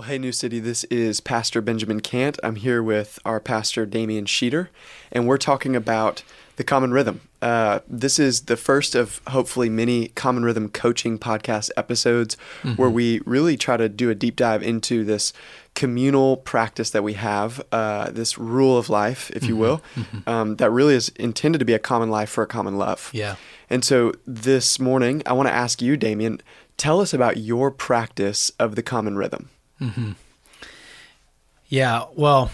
Well, hey, New City, this is Pastor Benjamin Kant. I'm here with our pastor, Damian Sheeter, and we're talking about the Common Rhythm. This is the first of hopefully many Common Rhythm coaching podcast episodes where we really try to do a deep dive into this communal practice that we have, this rule of life, if you will, that really is intended to be a common life for a common love. Yeah. And so this morning, I want to ask you, Damian, tell us about your practice of the Common Rhythm. Yeah, well,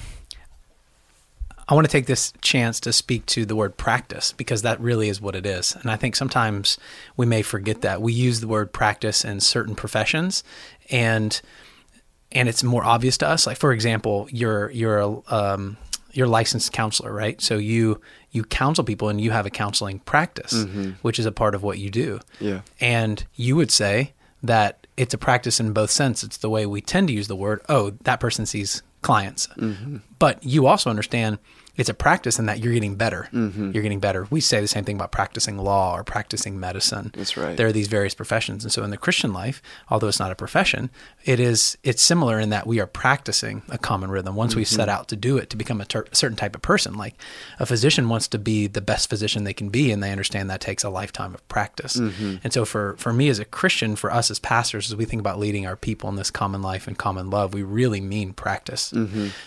I want to take this chance to speak to the word practice, because that really is what it is. And I think sometimes we may forget that. We use the word practice in certain professions, and it's more obvious to us. Like, for example, you're a licensed counselor, right? So you counsel people and you have a counseling practice, which is a part of what you do. Yeah. And you would say that it's a practice in both sense. It's the way we tend to use the word, oh, that person sees clients. But you also understand it's a practice in that you're getting better. You're getting better. We say the same thing about practicing law or practicing medicine. That's right. There are these various professions. And so in the Christian life, although it's not a profession, it's similar in that we are practicing a common rhythm. Once we set out to do it, to become a certain type of person, like a physician wants to be the best physician they can be, and they understand that takes a lifetime of practice. And so for me as a Christian, for us as pastors, as we think about leading our people in this common life and common love, we really mean practice.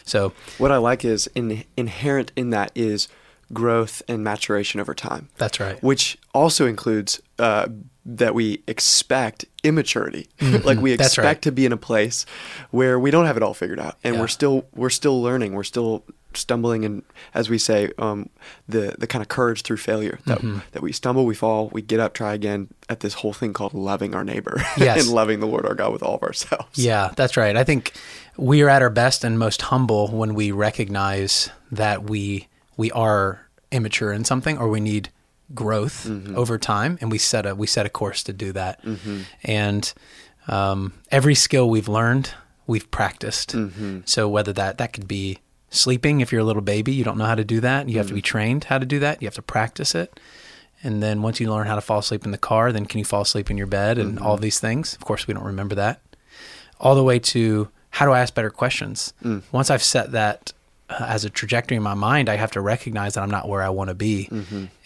So what I like is inherent in that is growth and maturation over time. That's right. Which also includes that we expect immaturity. Like we expect to be in a place where we don't have it all figured out, and we're still learning. We're still stumbling, and as we say, the kind of courage through failure that we stumble, we fall, we get up, try again, at this whole thing called loving our neighbor and loving the Lord our God with all of ourselves. Yeah, that's right. I think we are at our best and most humble when we recognize that we are immature in something, or we need growth over time, and we set a course to do that. And every skill we've learned, we've practiced. So whether that could be sleeping, if you're a little baby, you don't know how to do that. You have to be trained how to do that. You have to practice it. And then once you learn how to fall asleep in the car, then can you fall asleep in your bed and all these things? Of course, we don't remember that. All the way to, how do I ask better questions? Once I've set that as a trajectory in my mind, I have to recognize that I'm not where I want to be.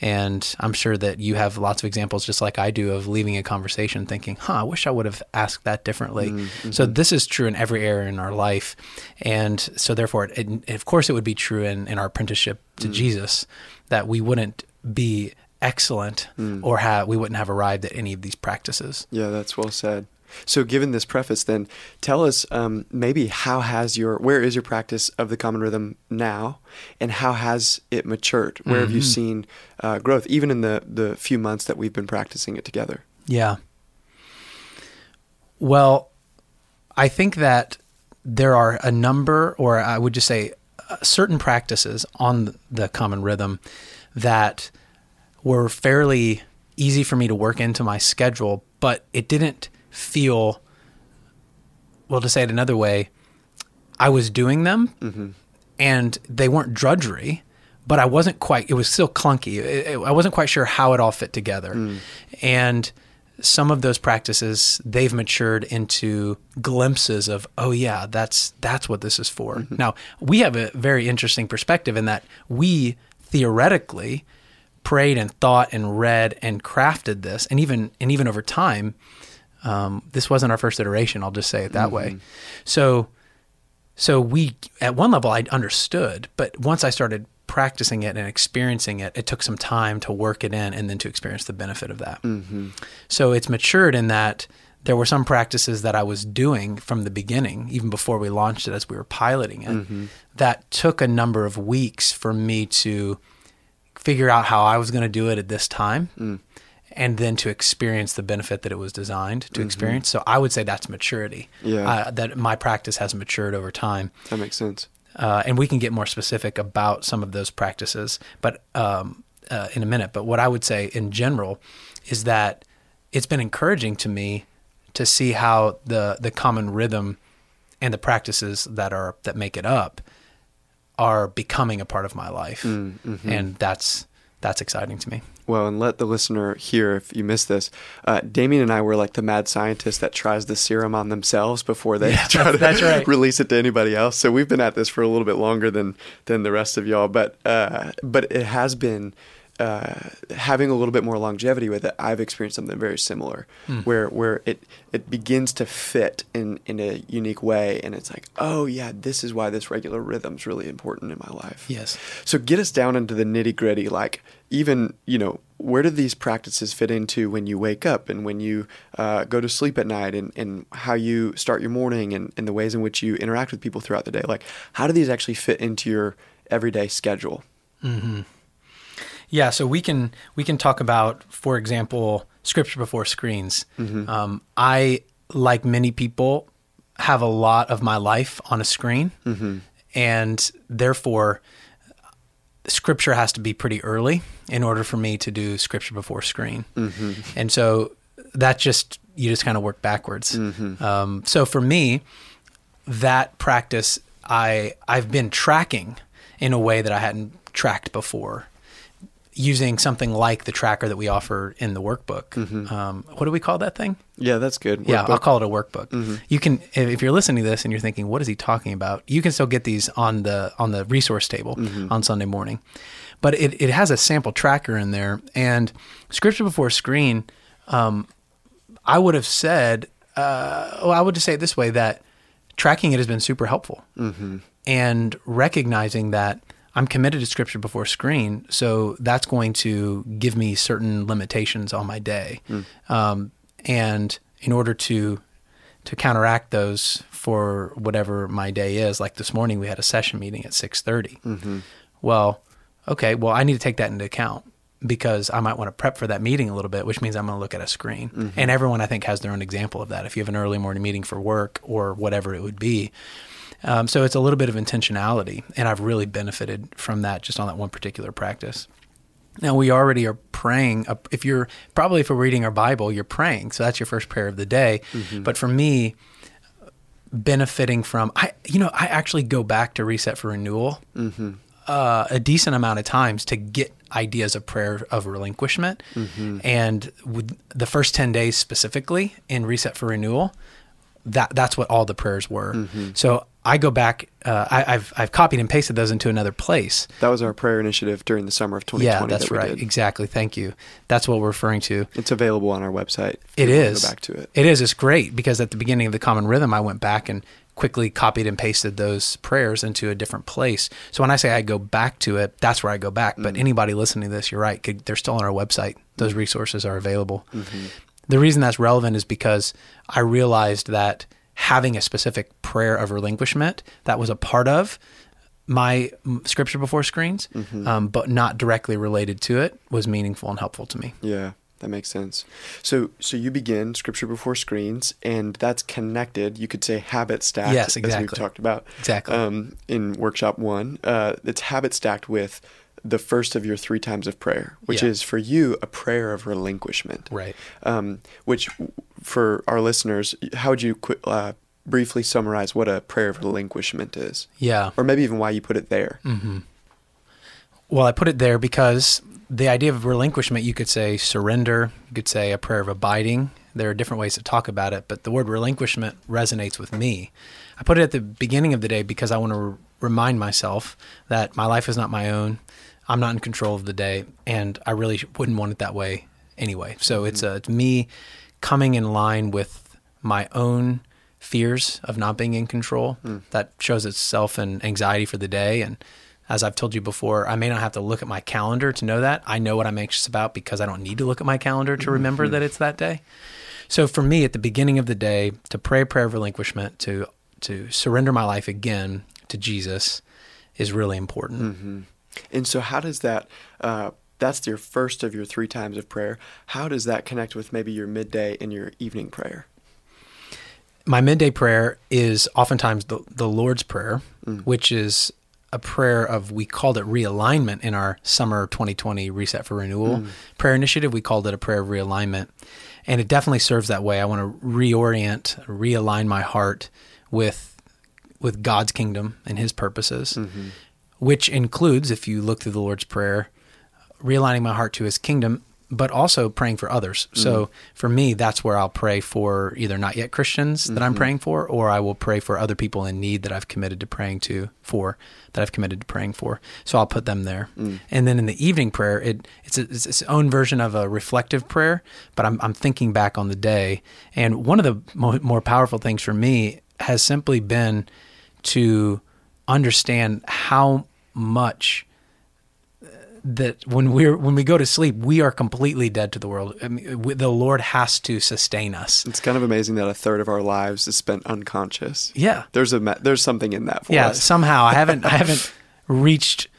And I'm sure that you have lots of examples, just like I do, of leaving a conversation thinking, I wish I would have asked that differently. So this is true in every area in our life. And so therefore, of course, it would be true in our apprenticeship to Jesus, that we wouldn't be excellent or we wouldn't have arrived at any of these practices. Yeah, that's well said. So given this preface, then tell us maybe where is your practice of the Common Rhythm now, and how has it matured? Where have you seen growth, even in the few months that we've been practicing it together? Yeah. Well, I think that there are a number, or I would just say certain practices on the Common Rhythm that were fairly easy for me to work into my schedule, but it didn't feel, well, to say it another way, I was doing them and they weren't drudgery, but it was still clunky. I wasn't quite sure how it all fit together. And some of those practices, they've matured into glimpses of, oh yeah, that's what this is for. Now, we have a very interesting perspective in that we theoretically prayed and thought and read and crafted this. And even over time, this wasn't our first iteration, I'll just say it that way. So we, at one level, I understood, but once I started practicing it and experiencing it, it took some time to work it in and then to experience the benefit of that. So it's matured in that there were some practices that I was doing from the beginning, even before we launched it, as we were piloting it, that took a number of weeks for me to figure out how I was going to do it at this time. And then to experience the benefit that it was designed to experience. So I would say that's maturity, that my practice has matured over time. That makes sense. And we can get more specific about some of those practices but in a minute. But what I would say in general is that it's been encouraging to me to see how the Common Rhythm and the practices that make it up are becoming a part of my life. And that's exciting to me. Well, and let the listener hear if you missed this. Damian and I were like the mad scientist that tries the serum on themselves before they try to release it to anybody else. So we've been at this for a little bit longer than the rest of y'all, but it has been having a little bit more longevity with it. I've experienced something very similar where it begins to fit in a unique way. And it's like, oh yeah, this is why this regular rhythm is really important in my life. Yes. So get us down into the nitty gritty, like even, where do these practices fit into when you wake up and when you go to sleep at night and how you start your morning and the ways in which you interact with people throughout the day? Like, how do these actually fit into your everyday schedule? Mm-hmm. Yeah, so we can talk about, for example, scripture before screens. Mm-hmm. I, like many people, have a lot of my life on a screen, mm-hmm. and therefore, scripture has to be pretty early in order for me to do scripture before screen. Mm-hmm. And so that you just kind of work backwards. Mm-hmm. So for me, that practice I've been tracking in a way that I hadn't tracked before, using something like the tracker that we offer in the workbook. Mm-hmm. What do we call that thing? Yeah, that's good. Workbook. Yeah, I'll call it a workbook. Mm-hmm. You can, if you're listening to this and you're thinking, what is he talking about? You can still get these on the resource table mm-hmm. on Sunday morning. But it has a sample tracker in there. And scripture before screen, I would have said, I would just say it this way, that tracking it has been super helpful. Mm-hmm. And recognizing that I'm committed to scripture before screen, so that's going to give me certain limitations on my day. Mm. And in order to counteract those for whatever my day is, like this morning we had a session meeting at 6:30. Mm-hmm. Well, I need to take that into account because I might want to prep for that meeting a little bit, which means I'm going to look at a screen. Mm-hmm. And everyone, I think, has their own example of that. If you have an early morning meeting for work or whatever it would be. So it's a little bit of intentionality, and I've really benefited from that just on that one particular practice. Now, we already are praying. If we're reading our Bible, you're praying. So that's your first prayer of the day. Mm-hmm. But for me, benefiting from, I actually go back to Reset for Renewal mm-hmm. A decent amount of times to get ideas of prayer of relinquishment. Mm-hmm. And with the first 10 days specifically in Reset for Renewal, that's what all the prayers were. Mm-hmm. So I go back, I've copied and pasted those into another place. That was our prayer initiative during the summer of 2020. Yeah, that's right. Exactly. Thank you. That's what we're referring to. It's available on our website. It is. Go back to it. It is. It's great because at the beginning of the Common Rhythm, I went back and quickly copied and pasted those prayers into a different place. So when I say I go back to it, that's where I go back. Mm-hmm. But anybody listening to this, you're right. They're still on our website. Those resources are available. Mm-hmm. The reason that's relevant is because I realized that having a specific prayer of relinquishment that was a part of my scripture before screens, mm-hmm. But not directly related to it, was meaningful and helpful to me. Yeah, that makes sense. So you begin scripture before screens, and that's connected. You could say habit stacked. Yes, exactly. As we've talked about in workshop 1, it's habit stacked with the first of your 3 times of prayer, which is for you a prayer of relinquishment. Right. Which for our listeners, how would you briefly summarize what a prayer of relinquishment is? Yeah. Or maybe even why you put it there. Mm-hmm. Well, I put it there because the idea of relinquishment, you could say surrender, you could say a prayer of abiding. There are different ways to talk about it, but the word relinquishment resonates with me. I put it at the beginning of the day because I want to remind myself that my life is not my own. I'm not in control of the day, and I really wouldn't want it that way anyway. So it's me coming in line with my own fears of not being in control. That shows itself in anxiety for the day. And as I've told you before, I may not have to look at my calendar to know that. I know what I'm anxious about because I don't need to look at my calendar to remember that it's that day. So for me, at the beginning of the day, to pray a prayer of relinquishment, to surrender my life again to Jesus is really important. Mm-hmm. And so how does that, that's your first of your 3 times of prayer. How does that connect with maybe your midday and your evening prayer? My midday prayer is oftentimes the Lord's Prayer, which is a prayer of, we called it realignment in our summer 2020 Reset for Renewal prayer initiative. We called it a prayer of realignment. And it definitely serves that way. I want to realign my heart with God's kingdom and his purposes. Mm-hmm. Which includes, if you look through the Lord's Prayer, realigning my heart to his kingdom, but also praying for others. Mm-hmm. So for me, that's where I'll pray for either not yet Christians that mm-hmm. I'm praying for, or I will pray for other people in need that I've committed to praying for. So I'll put them there. Mm. And then in the evening prayer, it's its own version of a reflective prayer, but I'm thinking back on the day. And one of the more powerful things for me has simply been to understand how much that when we go to sleep, we are completely dead to the world. I mean, the Lord has to sustain us. It's kind of amazing that a third of our lives is spent unconscious. Yeah, there's something in that for us. Yeah, somehow I haven't reached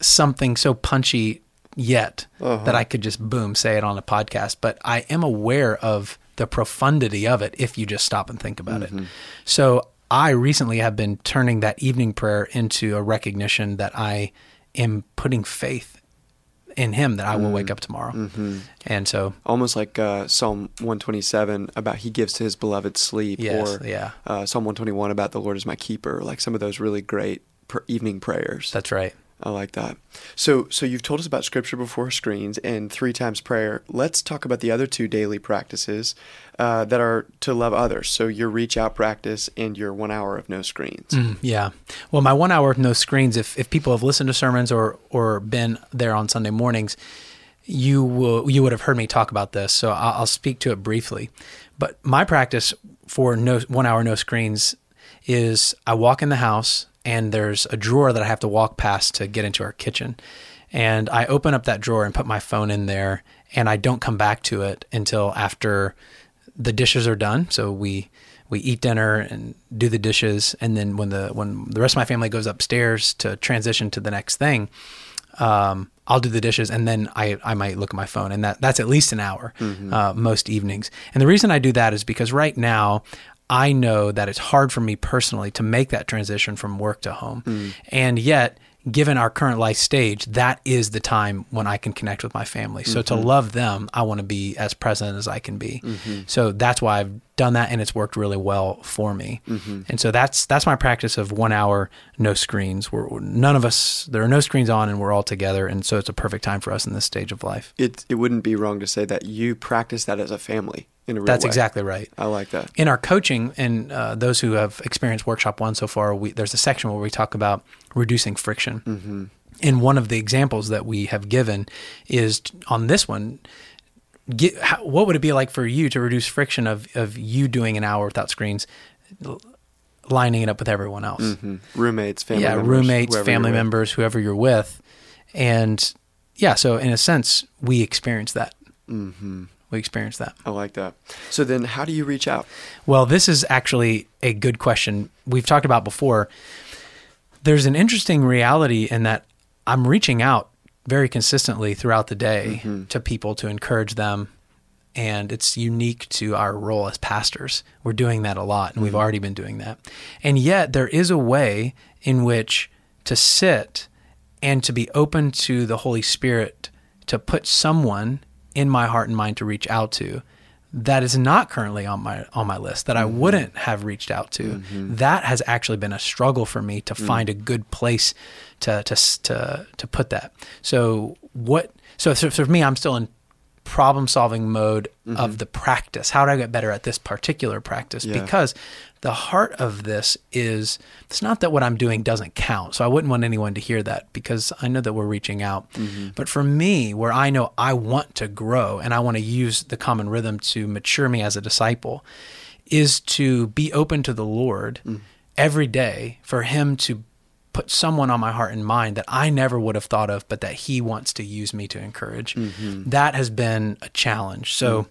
something so punchy yet that I could just boom say it on a podcast. But I am aware of the profundity of it if you just stop and think about mm-hmm. it. So I recently have been turning that evening prayer into a recognition that I am putting faith in him that I will wake up tomorrow. Mm-hmm. And so almost like Psalm 127 about he gives to his beloved sleep, yes, or Psalm 121 about the Lord is my keeper, like some of those really great evening prayers. That's right. I like that. So you've told us about scripture before screens and 3 times prayer. Let's talk about the other 2 daily practices that are to love others. So your reach out practice and your 1 hour of no screens. Yeah. Well, my 1 hour of no screens, if people have listened to sermons or been there on Sunday mornings, you would have heard me talk about this. So I'll speak to it briefly. But my practice for 1 hour no screens is I walk in the house, and there's a drawer that I have to walk past to get into our kitchen. And I open up that drawer and put my phone in there, and I don't come back to it until after the dishes are done. So we eat dinner and do the dishes, and then when the rest of my family goes upstairs to transition to the next thing, I'll do the dishes, and then I might look at my phone, and that's at least an hour mm-hmm. Most evenings. And the reason I do that is because right now, I know that it's hard for me personally to make that transition from work to home. Mm. And yet, given our current life stage, that is the time when I can connect with my family. So mm-hmm. to love them, I want to be as present as I can be. Mm-hmm. So that's why I've done that, and it's worked really well for me. Mm-hmm. And so that's my practice of 1 hour, no screens. There are no screens on, and we're all together. And so it's a perfect time for us in this stage of life. It wouldn't be wrong to say that you practice that as a family. That's way. Exactly right. I like that. In our coaching, and those who have experienced Workshop 1 so far, there's a section where we talk about reducing friction. Mm-hmm. And one of the examples that we have given is on this one, what would it be like for you to reduce friction of you doing an hour without screens, lining it up with everyone else? Mm-hmm. Roommates, family members. Yeah, roommates, family members, whoever you're with. And yeah, so in a sense, we experience that. Mm-hmm. We experienced that. I like that. So then how do you reach out? Well, this is actually a good question we've talked about before. There's an interesting reality in that I'm reaching out very consistently throughout the day mm-hmm. to people to encourage them. And it's unique to our role as pastors. We're doing that a lot, and mm-hmm. we've already been doing that. And yet there is a way in which to sit and to be open to the Holy Spirit to put someone in my heart and mind to reach out to that is not currently on my list, that I mm-hmm. wouldn't have reached out to. Mm-hmm. That has actually been a struggle for me to find a good place to put that. So for me, I'm still in problem solving mode mm-hmm. of the practice. How do I get better at this particular practice? Yeah. Because the heart of this is, it's not that what I'm doing doesn't count. So I wouldn't want anyone to hear that, because I know that we're reaching out. Mm-hmm. But for me, where I know I want to grow and I want to use the common rhythm to mature me as a disciple, is to be open to the Lord mm-hmm. every day for him to put someone on my heart and mind that I never would have thought of, but that he wants to use me to encourage. Mm-hmm. That has been a challenge. So,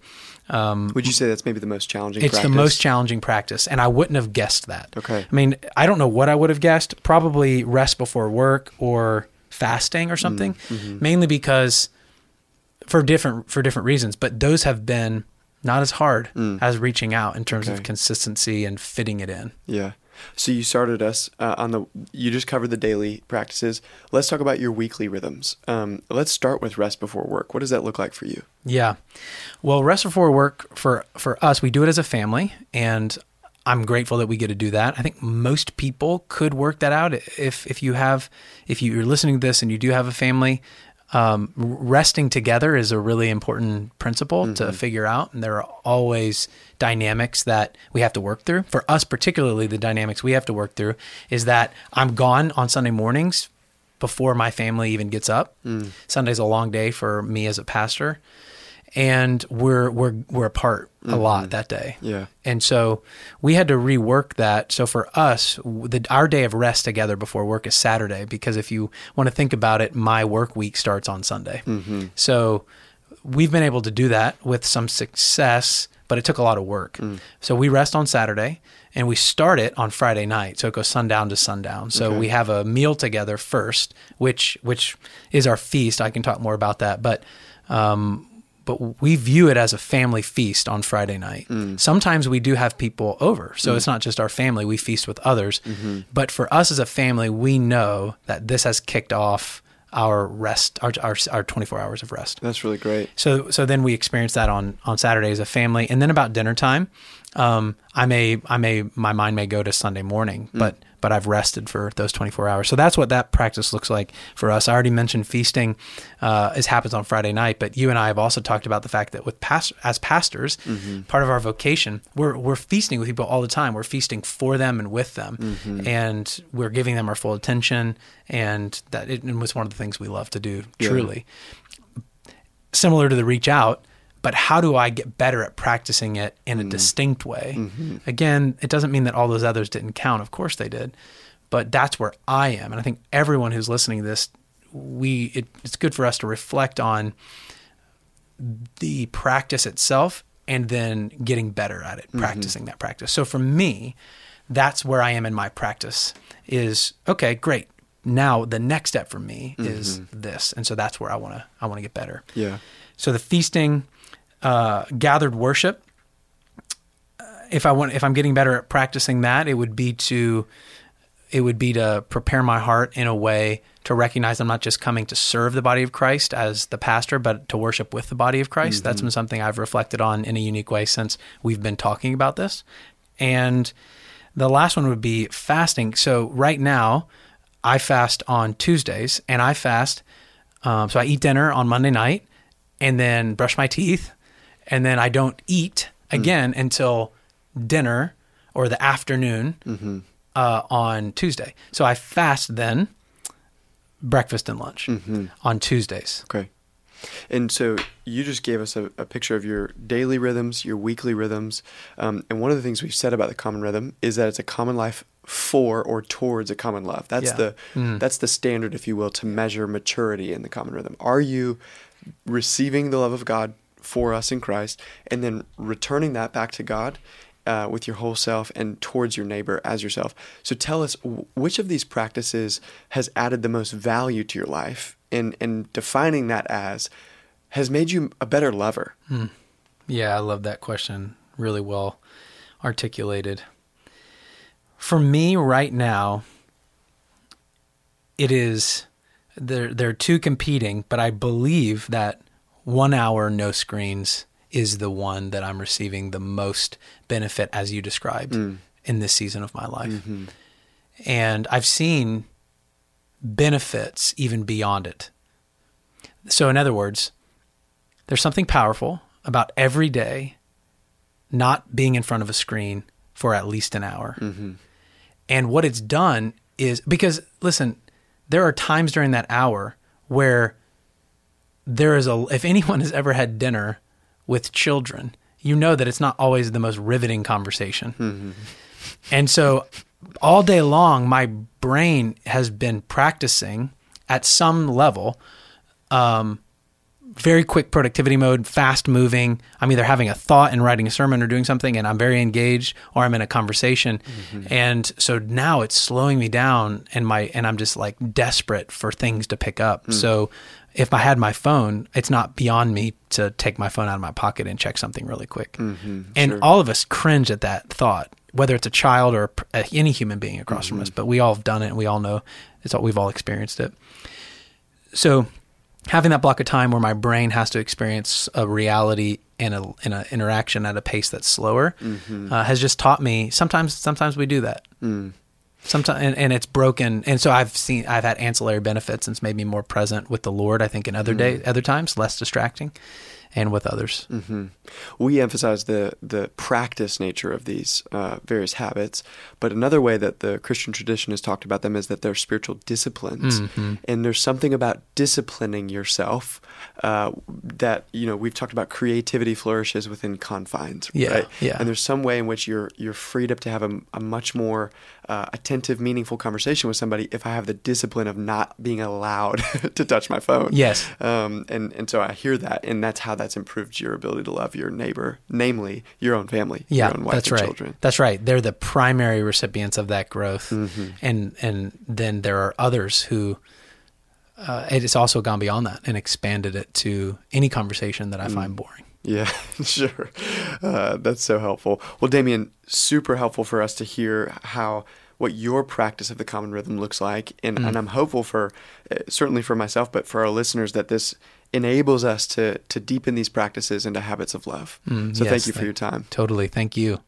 would you say that's maybe the most challenging practice? It's the most challenging practice, and I wouldn't have guessed that. Okay. I mean, I don't know what I would have guessed. Probably rest before work or fasting or something, mm-hmm. mainly because for different reasons, but those have been not as hard as reaching out in terms of consistency and fitting it in. Yeah. So you started us you just covered the daily practices. Let's talk about your weekly rhythms. Let's start with rest before work. What does that look like for you? Yeah. Well, rest before work for us, we do it as a family, and I'm grateful that we get to do that. I think most people could work that out. If you're listening to this and you do have a family, Resting together is a really important principle mm-hmm. to figure out. And there are always dynamics that we have to work through. For us, particularly, the dynamics we have to work through is that I'm gone on Sunday mornings before my family even gets up. Mm. Sunday's a long day for me as a pastor. And we're apart a mm-hmm. lot that day. Yeah. And so we had to rework that. So for us, our day of rest together before work is Saturday, because if you want to think about it, my work week starts on Sunday. Mm-hmm. So we've been able to do that with some success, but it took a lot of work. Mm. So we rest on Saturday and we start it on Friday night. So it goes sundown to sundown. So okay. we have a meal together first, which is our feast. I can talk more about that, but we view it as a family feast on Friday night. Mm. Sometimes we do have people over, so it's not just our family. We feast with others. Mm-hmm. But for us as a family, we know that this has kicked off our rest, our 24 hours of rest. That's really great. So then we experience that on Saturday as a family. And then about dinner time, my mind may go to Sunday morning, but I've rested for those 24 hours. So that's what that practice looks like for us. I already mentioned feasting as happens on Friday night, but you and I have also talked about the fact that as pastors, mm-hmm. part of our vocation, we're feasting with people all the time. We're feasting for them and with them, mm-hmm. and we're giving them our full attention, and that it was one of the things we love to do, truly. Yeah. Similar to the reach out, but how do I get better at practicing it in a distinct way? Mm-hmm. Again, it doesn't mean that all those others didn't count. Of course they did, but that's where I am. And I think everyone who's listening to this, it's good for us to reflect on the practice itself and then getting better at it, practicing that practice. So for me, that's where I am in my practice is, okay, great. Now the next step for me is this. And so that's where I want to get better. Yeah. So the feasting, gathered worship. If I'm getting better at practicing that, it would be to prepare my heart in a way to recognize I'm not just coming to serve the body of Christ as the pastor, but to worship with the body of Christ. Mm-hmm. That's been something I've reflected on in a unique way since we've been talking about this. And the last one would be fasting. So right now, I fast on Tuesdays, and I fast. So I eat dinner on Monday night, and then brush my teeth, and then I don't eat again until dinner or the afternoon on Tuesday. So I fast then breakfast and lunch on Tuesdays. Okay. And so you just gave us a picture of your daily rhythms, your weekly rhythms. And one of the things we've said about the common rhythm is that it's a common life for or towards a common love. That's that's the standard, if you will, to measure maturity in the common rhythm. Are you receiving the love of God for us in Christ, and then returning that back to God with your whole self and towards your neighbor as yourself? So tell us, which of these practices has added the most value to your life, and defining that as has made you a better lover? Yeah, I love that question. Really well articulated. For me right now, it is... They're two competing, but I believe that 1 hour no screens is the one that I'm receiving the most benefit, as you described, in this season of my life. Mm-hmm. And I've seen benefits even beyond it. So in other words, there's something powerful about every day not being in front of a screen for at least an hour. Mm-hmm. And what it's done is, because listen, there are times during that hour where there is if anyone has ever had dinner with children, you know that it's not always the most riveting conversation. Mm-hmm. And so all day long, my brain has been practicing at some level, very quick productivity mode, fast moving. I'm either having a thought and writing a sermon or doing something, and I'm very engaged, or I'm in a conversation. Mm-hmm. And so now it's slowing me down, and I'm just like desperate for things to pick up. Mm. So if I had my phone, it's not beyond me to take my phone out of my pocket and check something really quick. Mm-hmm, and all of us cringe at that thought, whether it's a child or any human being across from us, but we all have done it, and we all know we've all experienced it. So having that block of time where my brain has to experience a reality and an interaction at a pace that's slower has just taught me sometimes we do that. Mm. Sometimes, and it's broken. And so I've had ancillary benefits, and it's made me more present with the Lord, I think, in other days, other times, less distracting, and with others. Mm-hmm. We emphasize the practice nature of these various habits, but another way that the Christian tradition has talked about them is that they're spiritual disciplines. Mm-hmm. And there's something about disciplining yourself that, we've talked about creativity flourishes within confines, right? Yeah. And there's some way in which you're freed up to have a much more attentive, meaningful conversation with somebody if I have the discipline of not being allowed to touch my phone. Yes. And so I hear that, and that's how that's improved your ability to love your neighbor, namely your own family, your own wife and children. That's right. They're the primary recipients of that growth. Mm-hmm. And then there are others who, it has also gone beyond that and expanded it to any conversation that I find boring. Yeah, sure. That's so helpful. Well, Damian, super helpful for us to hear what your practice of the common rhythm looks like. And I'm hopeful certainly for myself, but for our listeners, that this enables us to deepen these practices into habits of love. So thank you for your time. Totally. Thank you.